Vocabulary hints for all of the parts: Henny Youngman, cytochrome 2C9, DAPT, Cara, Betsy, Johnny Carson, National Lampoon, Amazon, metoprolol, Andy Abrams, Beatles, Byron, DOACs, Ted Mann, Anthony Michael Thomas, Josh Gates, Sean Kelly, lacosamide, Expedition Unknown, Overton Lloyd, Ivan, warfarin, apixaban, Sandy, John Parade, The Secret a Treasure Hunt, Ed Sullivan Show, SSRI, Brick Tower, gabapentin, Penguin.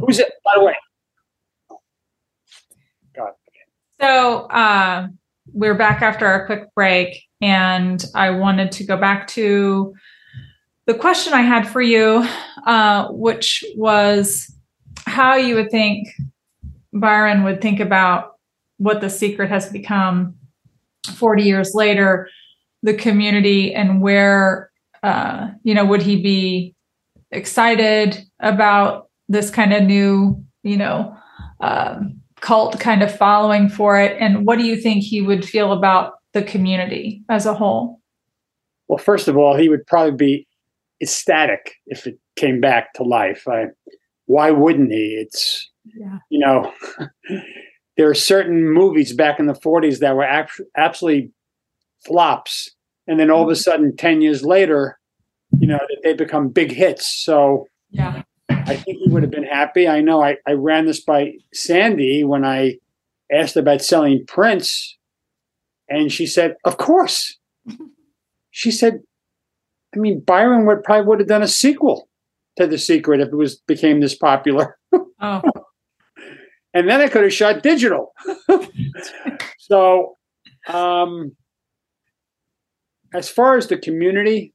Who's it, by the way? God. So we're back after our quick break, and I wanted to go back to the question I had for you, which was how you would think Byron would think about what The Secret has become 40 years later, the community, and where, would he be excited about this kind of new, cult kind of following for it? And what do you think he would feel about the community as a whole? Well, first of all, he would probably be ecstatic if it came back to life. Why wouldn't he? It's, there are certain movies back in the 40s that were absolutely flops. And then all of a sudden, 10 years later, they become big hits. So yeah, I think he would have been happy. I know I ran this by Sandy when I asked about selling prints. And she said, of course. She said, Byron would have done a sequel to The Secret if it became this popular. Oh. And then I could have shot digital. So as far as the community,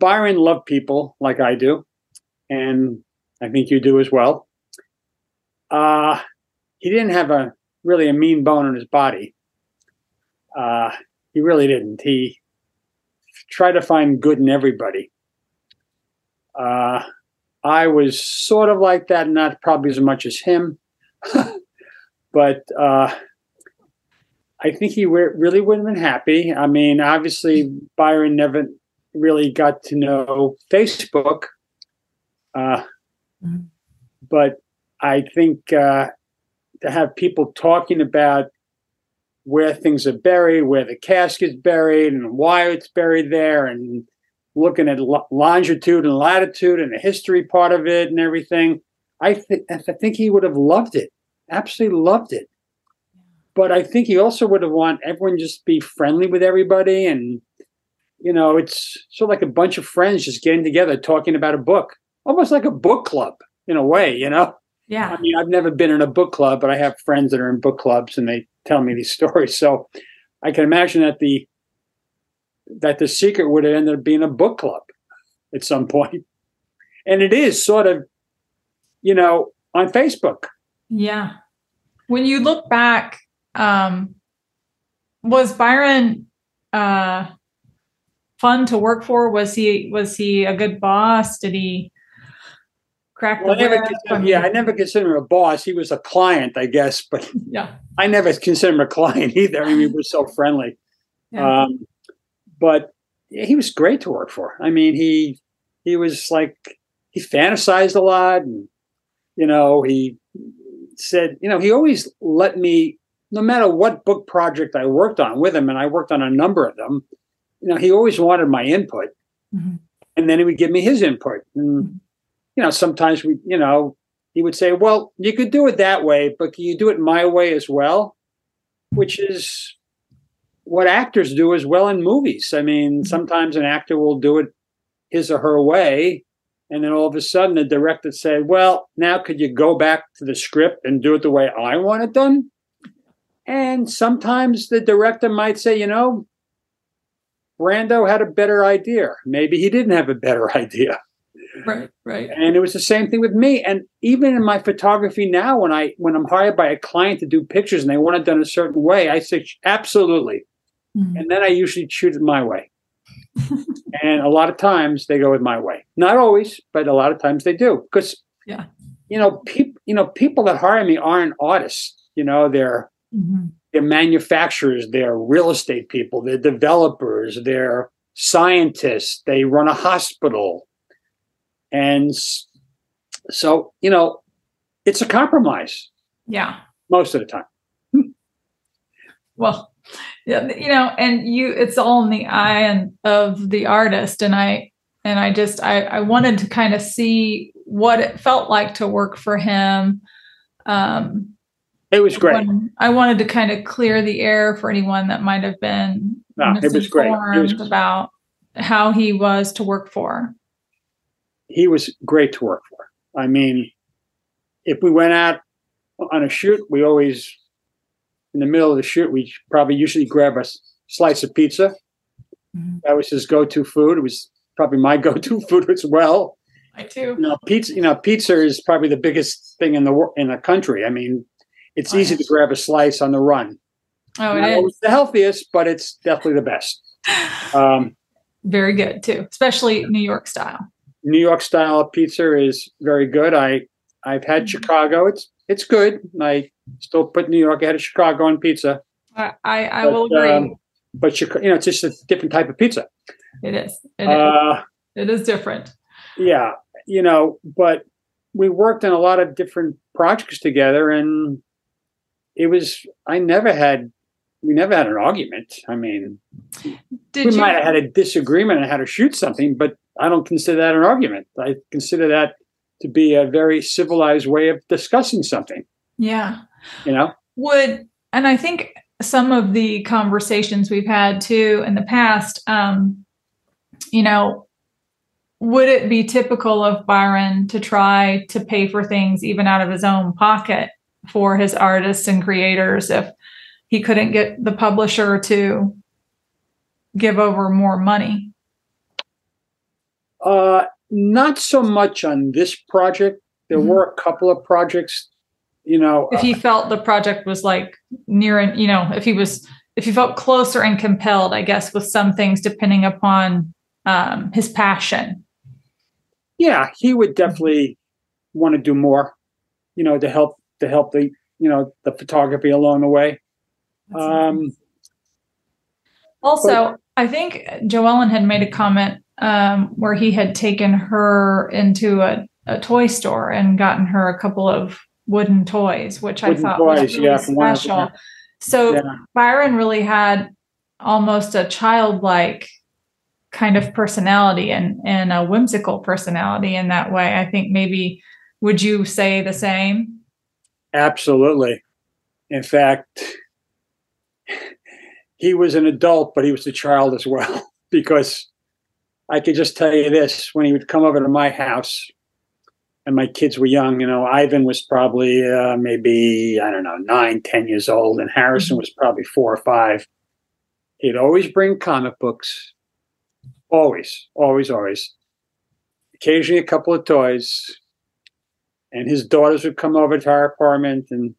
Byron loved people like I do. And I think you do as well. He didn't have really a mean bone in his body. He really didn't. He tried to find good in everybody. I was sort of like that, not probably as much as him, but I think he really wouldn't have been happy. Obviously, Byron never really got to know Facebook, but I think to have people talking about where things are buried, where the casket's buried, and why it's buried there, and looking at longitude and latitude and the history part of it and everything, I think he would have loved it, absolutely loved it. But I think he also would have wanted everyone just to be friendly with everybody, and it's sort of like a bunch of friends just getting together talking about a book, almost like a book club in a way, Yeah. I've never been in a book club, but I have friends that are in book clubs and they tell me these stories. So I can imagine that the Secret would have ended up being a book club at some point. And it is sort of, on Facebook. Yeah. When you look back, was Byron fun to work for? Was he a good boss? Did he crack the whip? Yeah, I never considered him a boss. He was a client, I guess, but yeah, I never considered him a client either. He was so friendly. Yeah. But he was great to work for. He was he fantasized a lot, and he said, he always let me, no matter what book project I worked on with him, and I worked on a number of them, he always wanted my input. Mm-hmm. And then he would give me his input. And mm-hmm. Sometimes we, he would say, well, you could do it that way, but can you do it my way as well? Which is what actors do as well in movies. Sometimes an actor will do it his or her way. And then all of a sudden the director said, well, now could you go back to the script and do it the way I want it done? And sometimes the director might say, Brando had a better idea. Maybe he didn't have a better idea. Right. And it was the same thing with me. And even in my photography now, when I'm hired by a client to do pictures and they want it done a certain way, I say, absolutely. Mm-hmm. And then I usually shoot it my way. And a lot of times they go with my way. Not always, but a lot of times they do. Because, people that hire me aren't artists. They're, mm-hmm. they're manufacturers, they're real estate people, they're developers, they're scientists, they run a hospital. And so, it's a compromise. Yeah. Most of the time. Well, yeah, and it's all in the eye of the artist. And I wanted to kind of see what it felt like to work for him. It was great. I wanted to kind of clear the air for anyone that might have been misinformed about how he was to work for. He was great to work for. I mean, if we went out on a shoot, we always, in the middle of the shoot, we probably usually grab a slice of pizza. Mm-hmm. That was his go-to food. It was probably my go-to food as well. I too. Pizza is probably the biggest thing in the country. I mean, it's easy to grab a slice on the run. Oh, it is the healthiest, but it's definitely the best. Very good too, especially New York style. New York style pizza is very good. I've had Chicago. It's good. I still put New York ahead of Chicago on pizza. I will agree. But it's just a different type of pizza. It is. It is different. Yeah, but we worked on a lot of different projects together, and it was. We never had an argument. I mean, we might have had a disagreement on how to shoot something, but I don't consider that an argument. I consider that to be a very civilized way of discussing something. Yeah. And I think some of the conversations we've had too in the past, would it be typical of Byron to try to pay for things even out of his own pocket for his artists and creators if he couldn't get the publisher to give over more money? Not so much on this project. There were a couple of projects, if he felt the project was like near, if he felt closer and compelled, I guess, with some things, depending upon his passion. Yeah, he would definitely want to do more, to help the photography along the way. Nice. Also, I think Joellen had made a comment where he had taken her into a toy store and gotten her a couple of wooden toys, which I thought was really special. So Byron really had almost a childlike kind of personality and a whimsical personality in that way. I think maybe, would you say the same? Absolutely. In fact, he was an adult, but he was a child as well, because I could just tell you this, when he would come over to my house and my kids were young, Ivan was probably maybe, I don't know, 9, 10 years old. And Harrison was probably 4 or 5. He'd always bring comic books. Always, always, always. Occasionally a couple of toys. And his daughters would come over to our apartment and,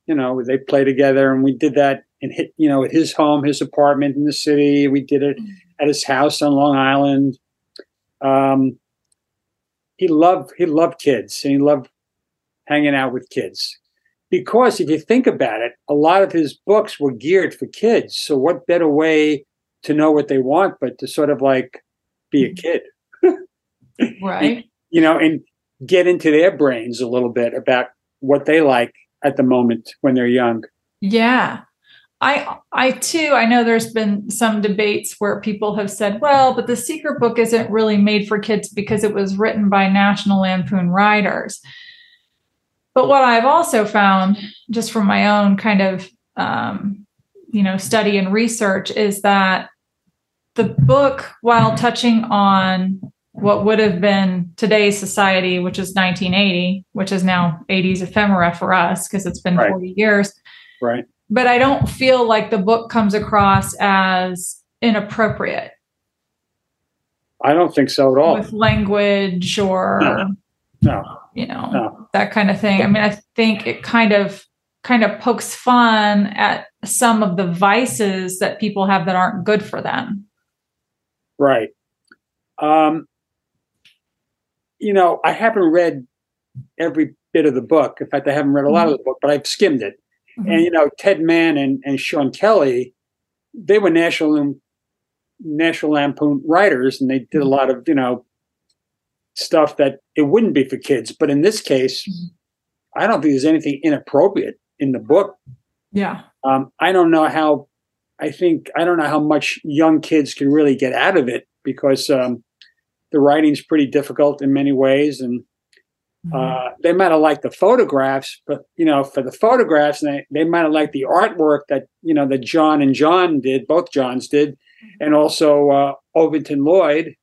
they play together. And we did that at his home, his apartment in the city. We did it at his house on Long Island. He loved kids, and he loved hanging out with kids, because if you think about it, a lot of his books were geared for kids. So what better way to know what they want, but to sort of like be a kid, right? And get into their brains a little bit about what they like at the moment when they're young. Yeah. I know there's been some debates where people have said, well, but The Secret book isn't really made for kids because it was written by National Lampoon writers. But what I've also found, just from my own kind of, study and research, is that the book, while touching on what would have been today's society, which is 1980, which is now 80s ephemera for us because it's been 40 years. Right. But I don't feel like the book comes across as inappropriate. I don't think so at all. With language or, no. That kind of thing. I mean, I think it kind of pokes fun at some of the vices that people have that aren't good for them. Right. I haven't read every bit of the book. In fact, I haven't read a lot of the book, but I've skimmed it. Mm-hmm. And, Ted Mann and Sean Kelly, they were National Lampoon writers, and they did a lot of, stuff that it wouldn't be for kids. But in this case, I don't think there's anything inappropriate in the book. Yeah. I don't know how much young kids can really get out of it, because the writing's pretty difficult in many ways. And they might have liked the photographs, but for the photographs, they might have liked the artwork that that John did, both Johns did, and also Overton Lloyd.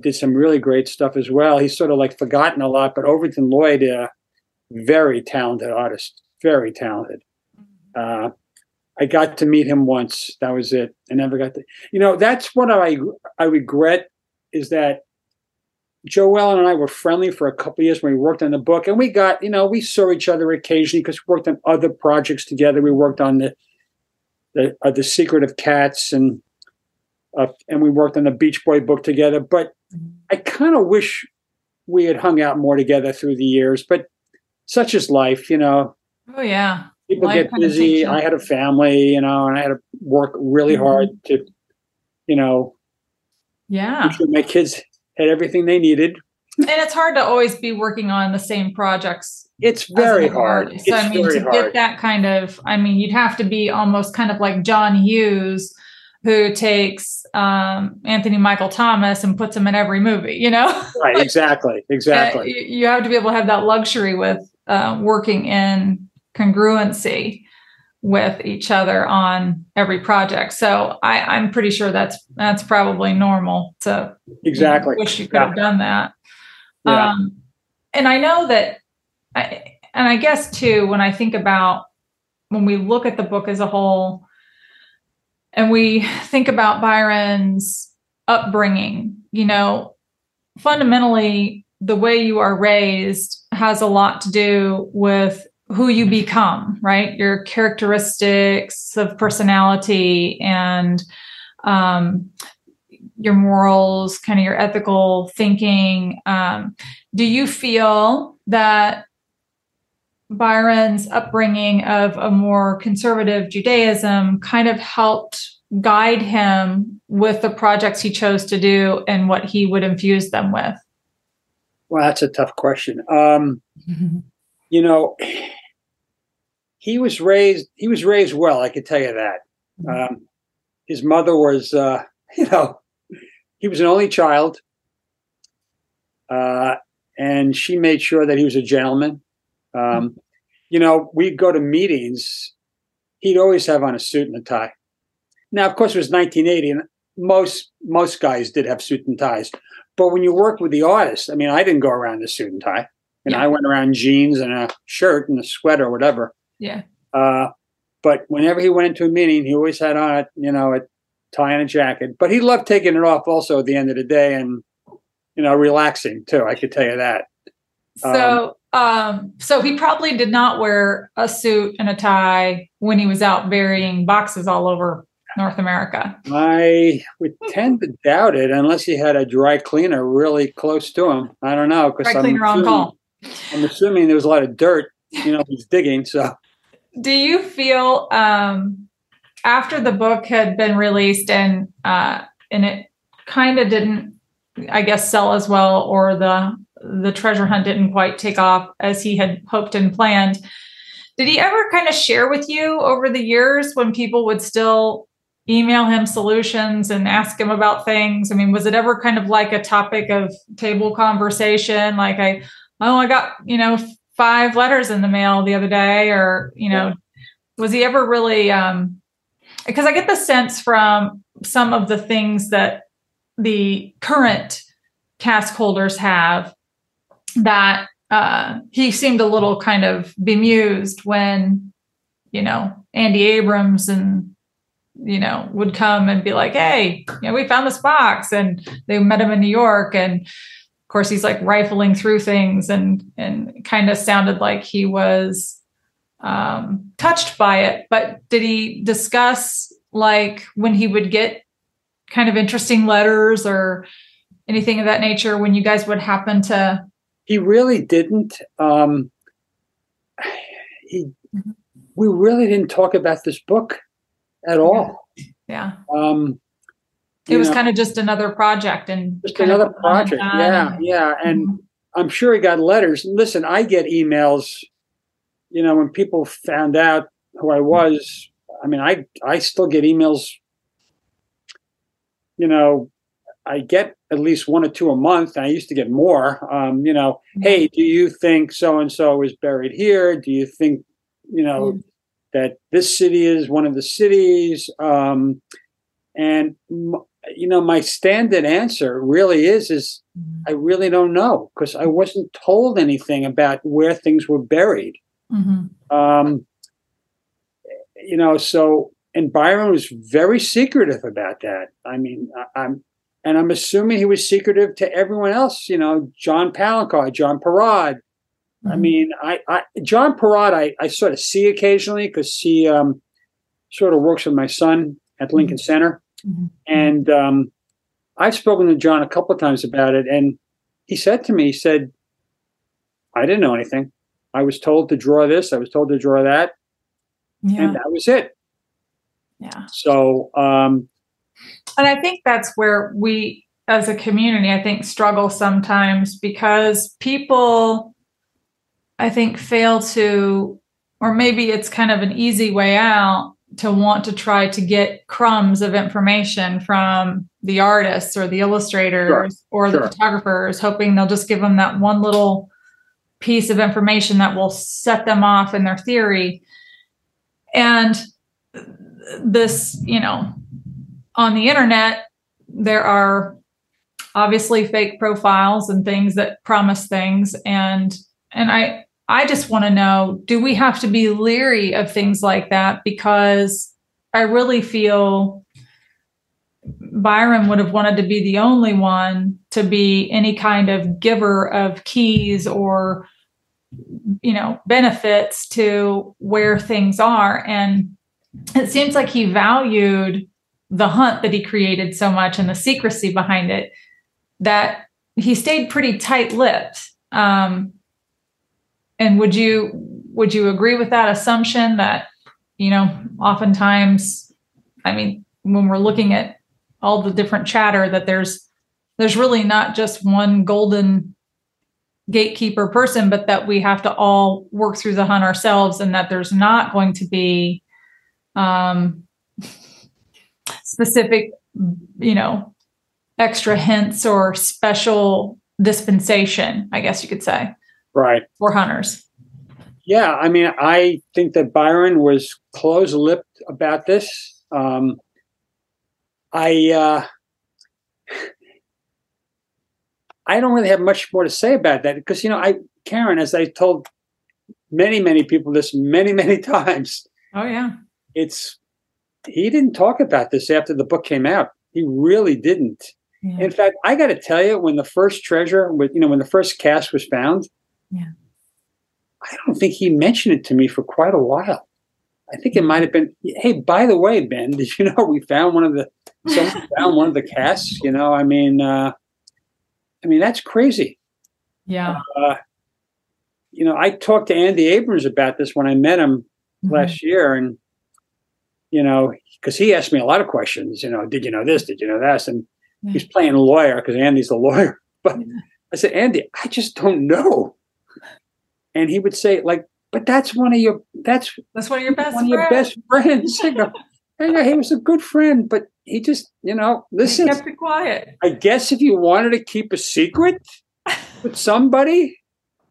did some really great stuff as well. He's sort of like forgotten a lot, but Overton Lloyd, very talented artist, very talented. I got to meet him once. That was it. I never got to, you know, that's what I regret, is that Joellen and I were friendly for a couple of years when we worked on the book, and we got, you know, we saw each other occasionally because we worked on other projects together. We worked on the Secret of Cats, and we worked on the Beach Boy book together. But I kind of wish we had hung out more together through the years, but such is life, you know. Oh, yeah. People get busy. I had a family, you know, and I had to work really hard to, you know, make sure my kids had everything they needed. And it's hard to always be working on the same projects. It's very hard. So, I mean, to get that kind of, I mean, you'd have to be almost kind of like John Hughes, who takes Anthony Michael Thomas and puts him in every movie, you know? Right, like, exactly, exactly. You have to be able to have that luxury with working in congruency with each other on every project. So I'm pretty sure that's probably normal to exactly, you know, wish you could have done that. Yeah. And I know that, I guess too, when I think about, when we look at the book as a whole and we think about Byron's upbringing, you know, fundamentally the way you are raised has a lot to do with who you become, right? Your characteristics of personality and your morals, kind of your ethical thinking. Do you feel that Byron's upbringing of a more conservative Judaism kind of helped guide him with the projects he chose to do and what he would infuse them with? Well, that's a tough question. You know, he was raised well, I could tell you that. His mother was, you know, he was an only child. And she made sure that he was a gentleman. You know, we'd go to meetings. He'd always have on a suit and a tie. Now, of course, it was 1980, and most guys did have suit and ties. But when you worked with the artists, I mean, I didn't go around in a suit and tie. And I went around jeans and a shirt and a sweater or whatever. Yeah. But whenever he went into a meeting, he always had on, you know, a tie and a jacket. But he loved taking it off also at the end of the day and, you know, relaxing too. I could tell you that. So he probably did not wear a suit and a tie when he was out burying boxes all over North America. I would tend to doubt it unless he had a dry cleaner really close to him. I don't know. Dry cleaner on call. I'm assuming there was a lot of dirt, you know, he's digging. So do you feel after the book had been released and it kind of didn't, I guess, sell as well, or the treasure hunt didn't quite take off as he had hoped and planned. Did he ever kind of share with you over the years when people would still email him solutions and ask him about things? I mean, was it ever kind of like a topic of table conversation? Like I got, you know, 5 letters in the mail the other day, or, you know, was he ever really, because I get the sense from some of the things that the current task holders have that he seemed a little kind of bemused when, you know, Andy Abrams and, you know, would come and be like, hey, you know, we found this box, and they met him in New York. And of course, he's like rifling through things, and kind of sounded like he was touched by it. But did he discuss, like, when he would get kind of interesting letters or anything of that nature, when you guys would happen to? He really didn't. We really didn't talk about this book at all. Yeah. It was kind of just another project, and just another project. Yeah. And I'm sure he got letters. Listen, I get emails, you know, when people found out who I was. I mean, I still get emails, you know, I get at least 1 or 2 a month. And I used to get more, you know, hey, do you think so-and-so is buried here? Do you think, you know, that this city is one of the cities? And you know, my standard answer really is I really don't know, because I wasn't told anything about where things were buried. Mm-hmm. You know, so, and Byron was very secretive about that. I mean, I'm assuming he was secretive to everyone else, you know, John Palencar, John Parade. Mm-hmm. I mean, John Parade, I sort of see occasionally because he sort of works with my son at Lincoln mm-hmm. Center. Mm-hmm. And I've spoken to John a couple of times about it. And he said to me, he said, I didn't know anything. I was told to draw this. I was told to draw that. Yeah. And that was it. Yeah. So. And I think that's where we, as a community, I think struggle sometimes because people, I think, fail to, or maybe it's kind of an easy way out to want to try to get crumbs of information from the artists or the illustrators or the photographers, hoping they'll just give them that one little piece of information that will set them off in their theory. And this, you know, on the internet, there are obviously fake profiles and things that promise things. And I just want to know, do we have to be leery of things like that? Because I really feel Byron would have wanted to be the only one to be any kind of giver of keys or, you know, benefits to where things are. And it seems like he valued the hunt that he created so much and the secrecy behind it that he stayed pretty tight-lipped. And would you agree with that assumption that, you know, oftentimes, I mean, when we're looking at all the different chatter, that there's really not just one golden gatekeeper person, but that we have to all work through the hunt ourselves, and that there's not going to be specific, you know, extra hints or special dispensation, I guess you could say. Right. For hunters. Yeah. I mean, I think that Byron was close-lipped about this. I don't really have much more to say about that because, you know, Karen, as I told many people this many times. Oh, yeah. He didn't talk about this after the book came out. He really didn't. Yeah. In fact, I got to tell you, when the first treasure, you know, when the first cast was found, yeah, I don't think he mentioned it to me for quite a while. I think it might have been, hey, by the way, Ben, did you know we found one of the casts? You know, I mean that's crazy. Yeah. You know, I talked to Andy Abrams about this when I met him mm-hmm. last year, and you know, because he asked me a lot of questions. You know, did you know this? Did you know that? And yeah. He's playing a lawyer because Andy's the lawyer. But yeah. I said, Andy, I just don't know. And he would say, like, but that's one of your best friends. You know? And, he was a good friend, but he just, you know, listen. He kept it quiet. I guess if you wanted to keep a secret with somebody,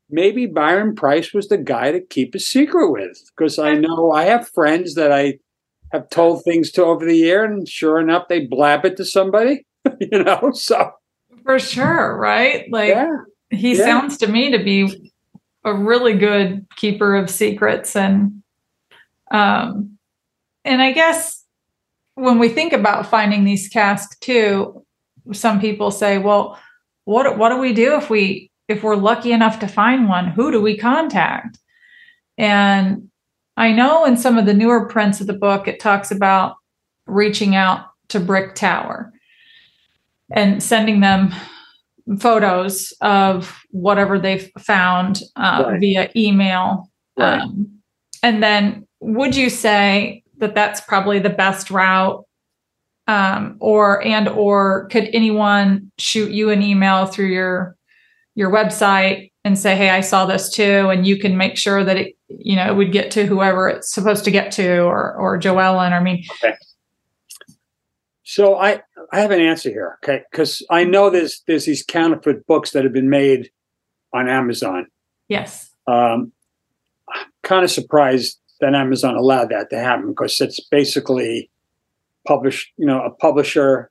maybe Byron Price was the guy to keep a secret with. Because I know I have friends that I have told things to over the year, and sure enough, they blab it to somebody. You know, so for sure, right? Like yeah. He yeah. sounds to me to be a really good keeper of secrets. And I guess when we think about finding these casks too, some people say, well, what do we do if we're lucky enough to find one? Who do we contact? And I know in some of the newer prints of the book, it talks about reaching out to Brick Tower and sending them photos of whatever they've found right. via email. Right. And then would you say that that's probably the best route or could anyone shoot you an email through your website and say, hey, I saw this too. And you can make sure that it, you know, it would get to whoever it's supposed to get to or Joellen, I mean. Okay. So I have an answer here, okay? Because I know there's these counterfeit books that have been made on Amazon. Yes. I'm kind of surprised that Amazon allowed that to happen because it's basically published, you know, a publisher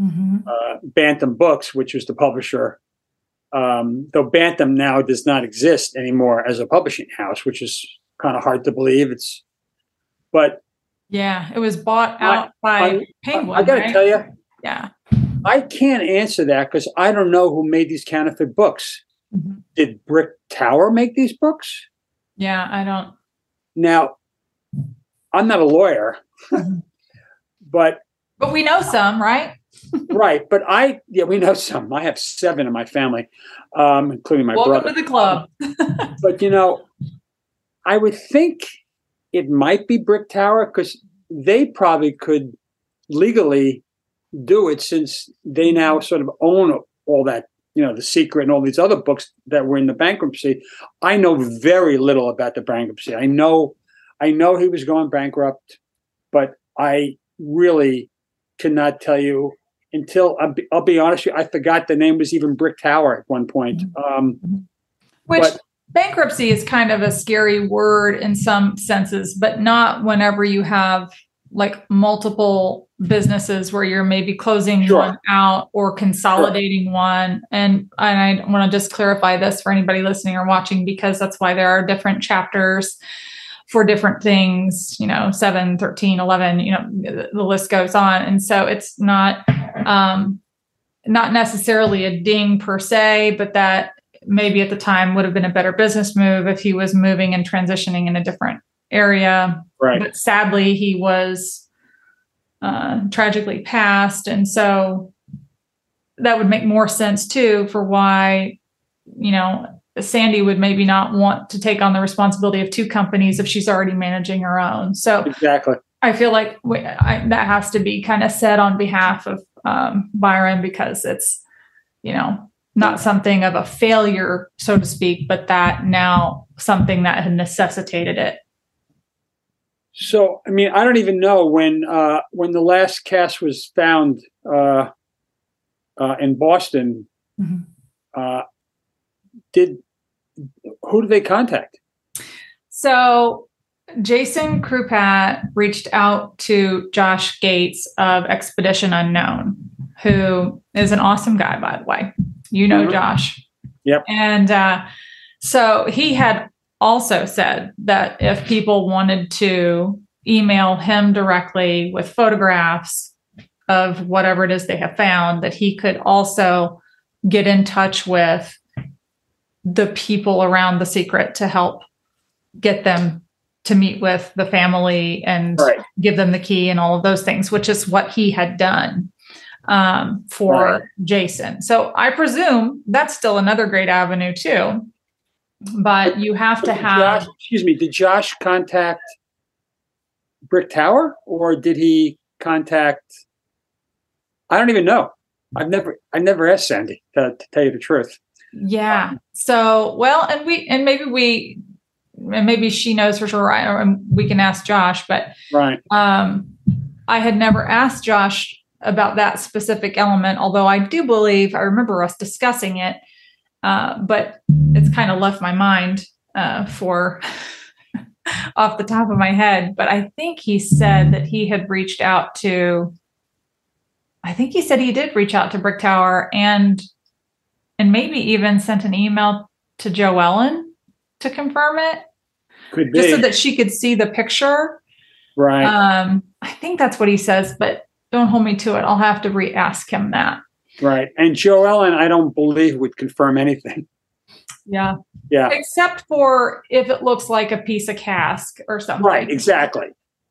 mm-hmm. Bantam Books, which was the publisher. Though Bantam now does not exist anymore as a publishing house, which is kind of hard to believe. But it was bought out by Penguin. I got to tell you, yeah, I can't answer that because I don't know who made these counterfeit books. Mm-hmm. Did Brick Tower make these books? Yeah, I don't. Now, I'm not a lawyer, but we know some, right? Right, but we know some. I have 7 in my family, including my brother. Welcome to the club. But I would think it might be Brick Tower because they probably could legally do it since they now sort of own all that, The Secret and all these other books that were in the bankruptcy. I know very little about the bankruptcy. I know he was going bankrupt, but I really cannot tell you until I'll be honest with you. I forgot the name was even Brick Tower at one point. Bankruptcy is kind of a scary word in some senses, but not whenever you have like multiple businesses where you're maybe closing one out or consolidating one. And I want to just clarify this for anybody listening or watching, because that's why there are different chapters for different things, 7, 13, 11, the list goes on. And so it's not necessarily a ding per se, but that maybe at the time would have been a better business move if he was moving and transitioning in a different area. Right. But sadly, he was tragically passed. And so that would make more sense, too, for why, Sandy would maybe not want to take on the responsibility of 2 companies if she's already managing her own. So exactly, I feel like that has to be kind of said on behalf of Byron, because it's, not something of a failure, so to speak, but that now something that had necessitated it. So, I don't even know when the last cash was found in Boston, mm-hmm. Who did they contact? So Jason Krupat reached out to Josh Gates of Expedition Unknown, who is an awesome guy, by the way. Mm-hmm. Josh. Yep. And so he had also said that if people wanted to email him directly with photographs of whatever it is they have found, that he could also get in touch with the people around The Secret to help get them to meet with the family and give them the key and all of those things, which is what he had done for Jason. So I presume that's still another great avenue too, but you have to have... did Josh contact Brick Tower or did he contact... I don't even know. I've never asked Sandy to tell you the truth. Yeah. Maybe she knows for sure. Right. And we can ask Josh, but I had never asked Josh about that specific element. Although I do believe I remember us discussing it, but it's kind of left my mind for off the top of my head. But I think he said that he had reached out to. I think he said he did reach out to Brick Tower and maybe even sent an email to Joellen to confirm it. Could be. Just so that she could see the picture. Right. I think that's what he says, but don't hold me to it. I'll have to re-ask him that. Right. And Joellen, I don't believe would confirm anything. Yeah. Yeah. Except for if it looks like a piece of cask or something. Right. Exactly.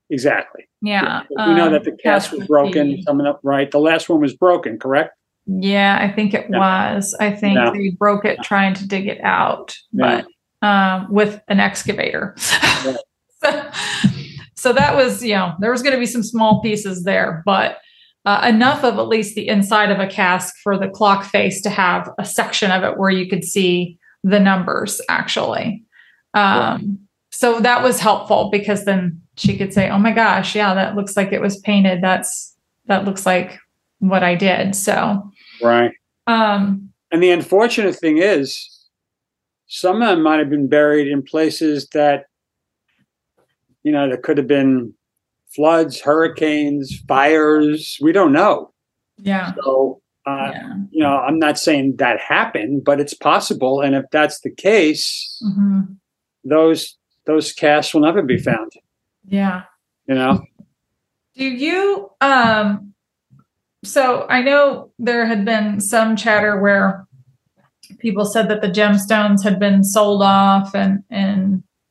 Yeah. We know that the cask was broken. Right. The last one was broken, correct? Yeah, I think it was. I think they broke it trying to dig it out, but with an excavator. Right. So that was, there was going to be some small pieces there, but enough of at least the inside of a cask for the clock face to have a section of it where you could see the numbers actually. So that was helpful because then she could say, "Oh my gosh, yeah, that looks like it was painted. That looks like what I did." So, right. And the unfortunate thing is some of them might've been buried in places that, there could have been floods, hurricanes, fires. We don't know. Yeah. So, you know, I'm not saying that happened, but it's possible. And if that's the case, mm-hmm. those casts will never be found. Yeah. You know? Do you, so I know there had been some chatter where people said that the gemstones had been sold off and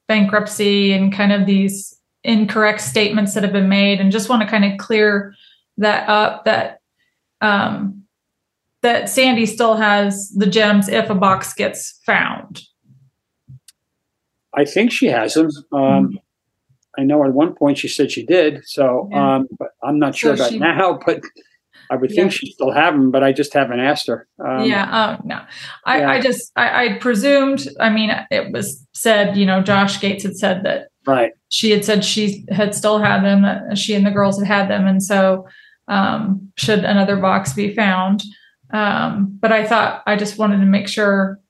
bankruptcy and kind of these incorrect statements that have been made, and just want to kind of clear that up, that that Sandy still has the gems if a box gets found. I think she has them. I know at one point she said she did, so yeah. But I'm not sure about now, but I would think she still have them, but I just haven't asked her. I presumed, I mean, it was said, you know, Josh Gates had said that right. She had said she had still had them, that she and the girls had had them. And so should another box be found. But I thought, I just wanted to make sure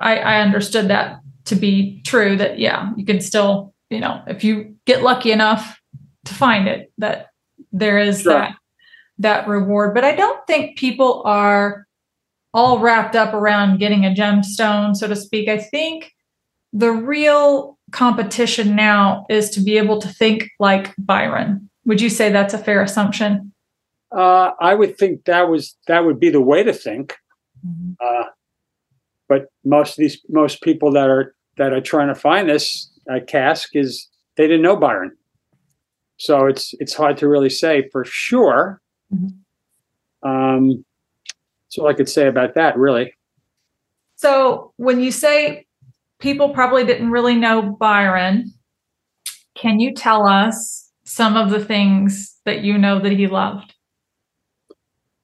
I understood that to be true, that, yeah, you can still, you know, if you get lucky enough to find it, that there is that reward. But I don't think people are all wrapped up around getting a gemstone, so to speak. I think the real competition now is to be able to think like Byron. Would you say that's a fair assumption? I would think that would be the way to think. Mm-hmm. But most people that are trying to find this cask is, they didn't know Byron, so it's hard to really say for sure. Mm-hmm. That's all I could say about that, really. So when you say people probably didn't really know Byron, can you tell us some of the things that you know that he loved?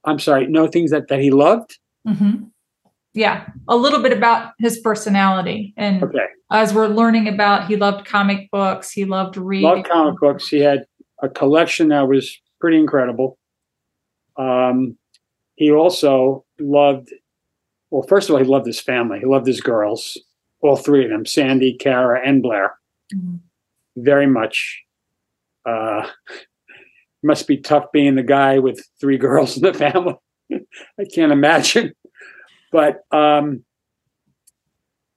I'm sorry, no, things that he loved? Mm-hmm. Yeah, a little bit about his personality. And as we're learning about, he loved comic books, he loved reading. Loved comic books. He had a collection that was pretty incredible. He also loved, well, first of all, he loved his family. He loved his girls, all three of them, Sandy, Cara, and Blair, mm-hmm. very much. Must be tough being the guy with three girls in the family. I can't imagine. But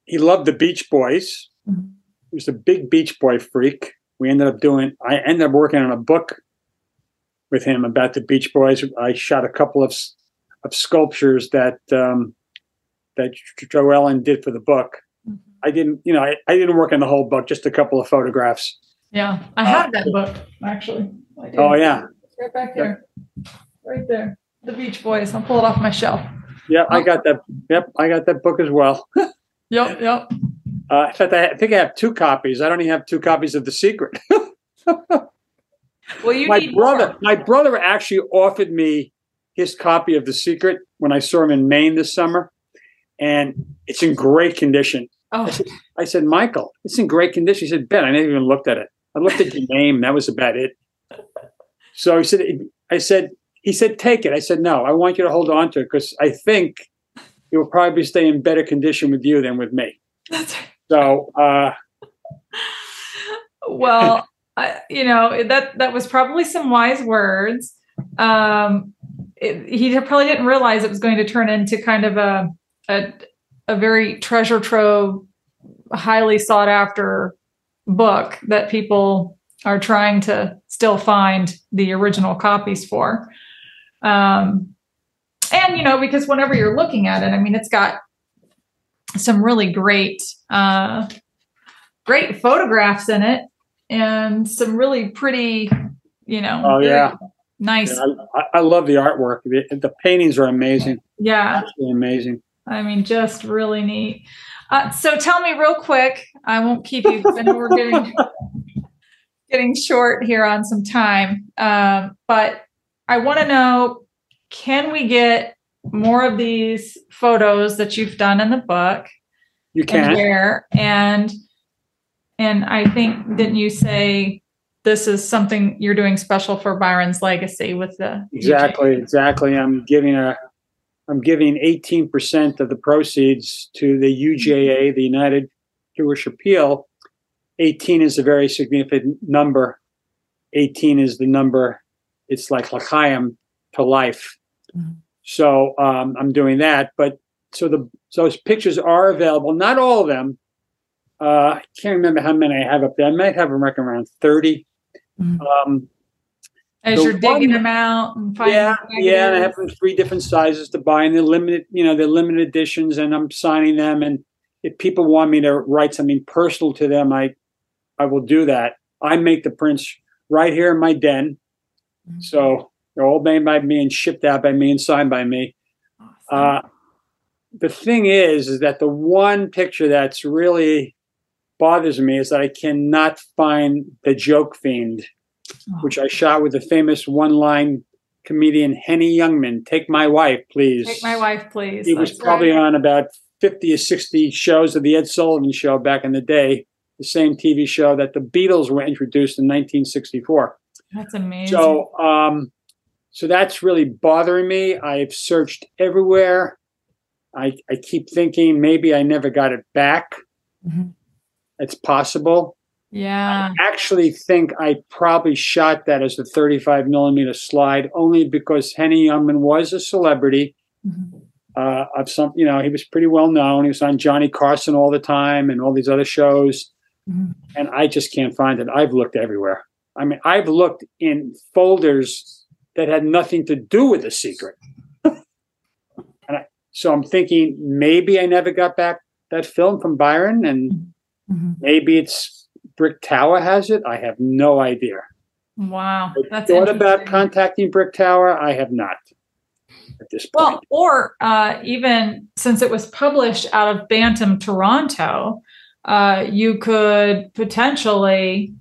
he loved the Beach Boys. Mm-hmm. He was a big Beach Boy freak. I ended up working on a book with him about the Beach Boys. I shot a couple of sculptures that Joellen did for the book. Mm-hmm. I didn't work on the whole book, just a couple of photographs. Yeah, I have that book, actually. I do. Oh, yeah. It's right back there. Yeah. Right there. The Beach Boys. I'll pull it off my shelf. Yeah, I got that. Yep, I got that book as well. Yep. In fact, I think I have two copies. I don't even have two copies of The Secret. Well, my brother actually offered me his copy of The Secret when I saw him in Maine this summer, and it's in great condition. Oh. I said, Michael, it's in great condition. He said, Ben, I never even looked at it. I looked at your name. That was about it. So he said, he said, take it. I said, no, I want you to hold on to it because I think it will probably stay in better condition with you than with me. That's right. So, well, you know, that was probably some wise words. He probably didn't realize it was going to turn into kind of a very treasure trove, highly sought after book that people are trying to still find the original copies for. And, you know, because whenever you're looking at it, I mean, it's got some really great, great photographs in it and some really pretty, you know, nice. Yeah, I love the artwork. The paintings are amazing. Yeah. Absolutely amazing. I mean, just really neat. So tell me real quick, I won't keep you because I know we're getting short here on some time. But I want to know, can we get more of these photos that you've done in the book? You can. And I think, didn't you say this is something you're doing special for Byron's legacy with the... Exactly. I'm giving 18% of the proceeds to the UJA, the United Jewish Appeal. 18 is a very significant number. 18 is the number, it's like l'chaim, to life. Mm-hmm. So I'm doing that. But so those pictures are available. Not all of them. I can't remember how many I have up there. I might have them like around 30. Mm-hmm. As you're digging them out and finding and I have them 3 different sizes to buy, and they're limited. You know, they're limited editions, and I'm signing them. And if people want me to write something personal to them, I will do that. I make the prints right here in my den, mm-hmm. so they're all made by me and shipped out by me and signed by me. Awesome. The thing is that the one picture that's really bothers me is that I cannot find the joke fiend. Which I shot with the famous one-line comedian Henny Youngman. Take my wife, please. Take my wife, please. He was probably on about 50 or 60 shows of the Ed Sullivan Show back in the day, the same TV show that the Beatles were introduced in 1964. That's amazing. So that's really bothering me. I've searched everywhere. I keep thinking maybe I never got it back. Mm-hmm. It's possible. Yeah, I actually think I probably shot that as a 35 millimeter slide only because Henny Youngman was a celebrity. Mm-hmm. He was pretty well known. He was on Johnny Carson all the time and all these other shows. Mm-hmm. And I just can't find it. I've looked everywhere. I mean, I've looked in folders that had nothing to do with The Secret. So I'm thinking maybe I never got back that film from Byron, and mm-hmm. maybe it's Brick Tower has it. I have no idea. Wow. That's thought about contacting Brick Tower. I have not at this point. Well, or even since it was published out of Bantam, Toronto, you could potentially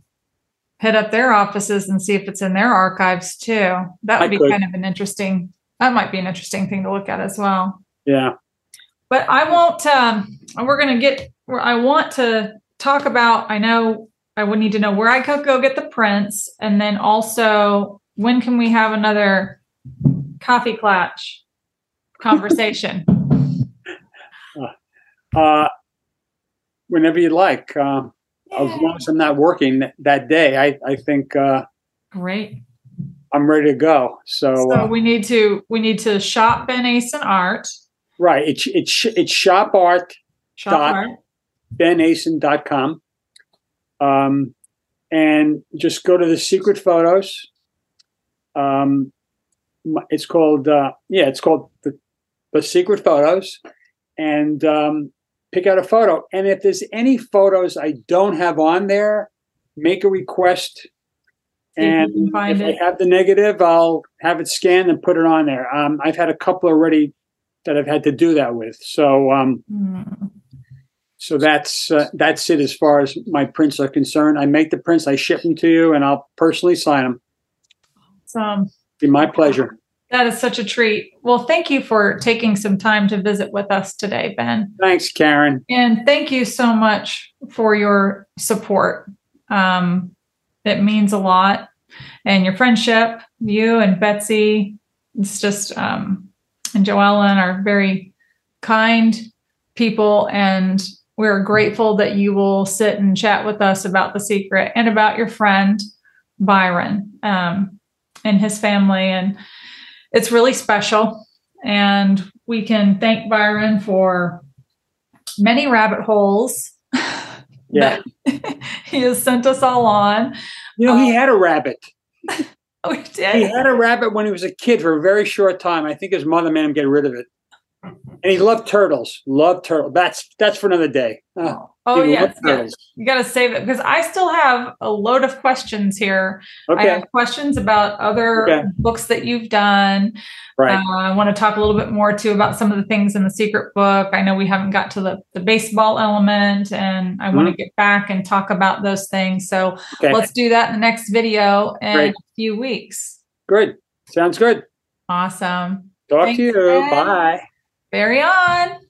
hit up their offices and see if it's in their archives too. That would be kind of an interesting, that might be an interesting thing to look at as well. Yeah. But I won't, we're going to get where I want to talk about. I know I would need to know where I could go get the prints, and then also when can we have another coffee clatch conversation? Whenever you like. As long as I'm not working that day, I think great. I'm ready to go. So we need to shop Ben Asen Art. Right. It's shop art. BenAsen.com. And just go to The Secret photos. It's called the Secret Photos, and pick out a photo. And if there's any photos I don't have on there, make a request. And if I have the negative, I'll have it scanned and put it on there. I've had a couple already that I've had to do that with. So, So that's it as far as my prints are concerned. I make the prints, I ship them to you, and I'll personally sign them. Awesome. It'd be my pleasure. That is such a treat. Well, thank you for taking some time to visit with us today, Ben. Thanks, Karen. And thank you so much for your support. It means a lot. And your friendship, you and Betsy, it's just, and Joellen are very kind people, and we're grateful that you will sit and chat with us about The Secret and about your friend, Byron, and his family. And it's really special. And we can thank Byron for many rabbit holes that he has sent us all on. You know, he had a rabbit. Oh, he did? He had a rabbit when he was a kid for a very short time. I think his mother made him get rid of it. And he loved turtles. That's for another day. Yes. You got to save it because I still have a load of questions here. Okay. I have questions about other books that you've done. Right. I want to talk a little bit more too about some of the things in The Secret book. I know we haven't got to the baseball element, and I want to get back and talk about those things. So let's do that in the next video in a few weeks. Good. Sounds good. Awesome. Talk to you. Ed. Bye. Carry on.